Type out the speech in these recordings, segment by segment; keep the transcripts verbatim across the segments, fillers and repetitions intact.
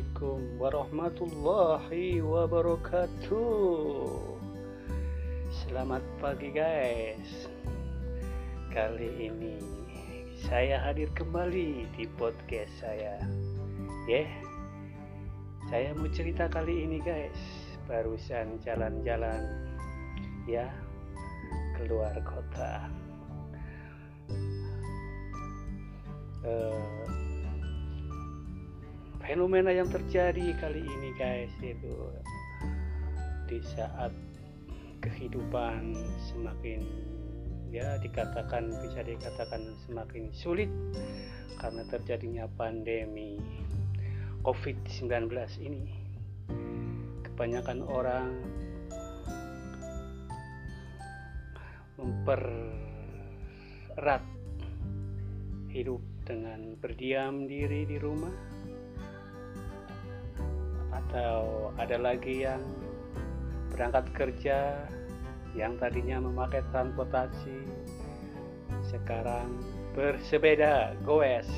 Assalamualaikum warahmatullahi wabarakatuh. Selamat pagi guys. Kali ini saya hadir kembali di podcast saya. Ya, yeah. Saya mau cerita kali ini guys. Barusan jalan-jalan, ya, keluar kota. Uh, fenomena yang terjadi kali ini guys itu di saat kehidupan semakin, ya, dikatakan bisa dikatakan semakin sulit karena terjadinya pandemi covid sembilan belas ini. Kebanyakan orang mempererat hidup dengan berdiam diri di rumah, atau ada lagi yang berangkat kerja yang tadinya memakai transportasi sekarang bersepeda goes.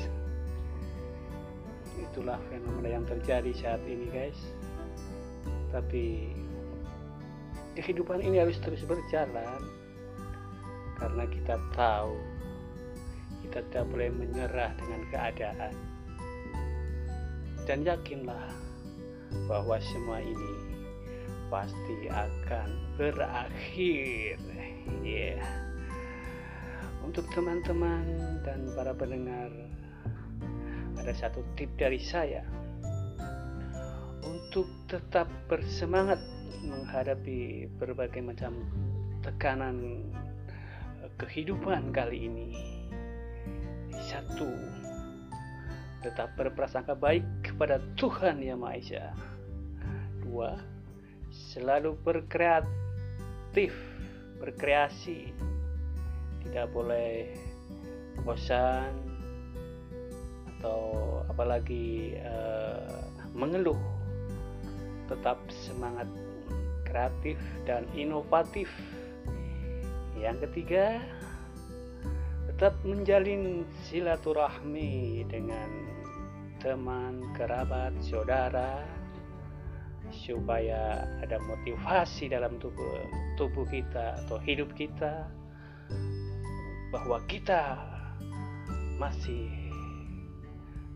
Itulah fenomena yang terjadi saat ini guys. Tapi kehidupan ini harus terus berjalan karena kita tahu kita tidak boleh menyerah dengan keadaan, dan yakinlah bahwa semua ini pasti akan berakhir. Ya, yeah. Untuk teman-teman dan para pendengar, ada satu tip dari saya untuk tetap bersemangat menghadapi berbagai macam tekanan kehidupan kali ini. Satu, tetap berprasangka baik kepada Tuhan Yang Maha Esa. Dua, selalu berkreatif, berkreasi. Tidak boleh bosan atau apalagi uh, mengeluh. Tetap semangat, kreatif dan inovatif. Yang ketiga, tetap menjalin silaturahmi dengan teman, kerabat, saudara, supaya ada motivasi dalam tubuh tubuh kita atau hidup kita bahwa kita masih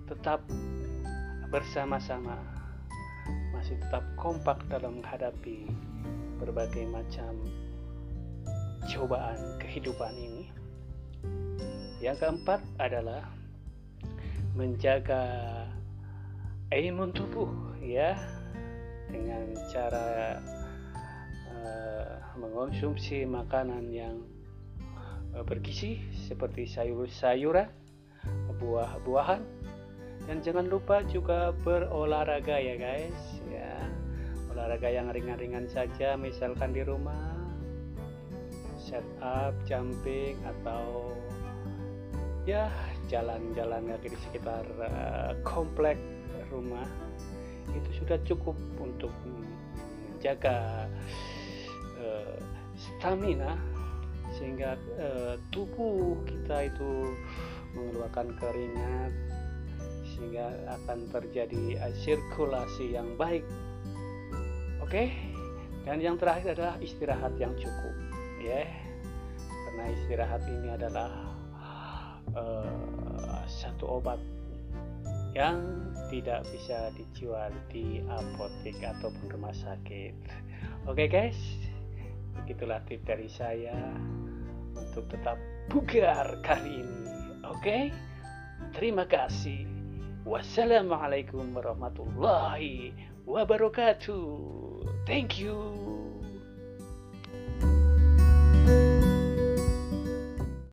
tetap bersama-sama, masih tetap kompak dalam menghadapi berbagai macam cobaan kehidupan ini. Yang keempat adalah menjaga imun tubuh, ya, dengan cara uh, mengonsumsi makanan yang uh, bergizi seperti sayur-sayuran, buah-buahan, dan jangan lupa juga berolahraga ya guys, ya. Olahraga yang ringan-ringan saja, misalkan di rumah set up, jumping, atau ya jalan-jalan kaki di sekitar uh, komplek rumah. Itu sudah cukup untuk menjaga uh, stamina, sehingga uh, tubuh kita itu mengeluarkan keringat, sehingga akan terjadi uh, sirkulasi yang baik. Oke? Dan yang terakhir adalah istirahat yang cukup, ya. Yeah. Karena istirahat ini adalah Uh, satu obat yang tidak bisa dijual di apotek ataupun rumah sakit. Oke, okay guys, begitulah tip dari saya untuk tetap bugar kali ini. Oke, okay? Terima kasih. Wassalamualaikum warahmatullahi wabarakatuh. Thank you.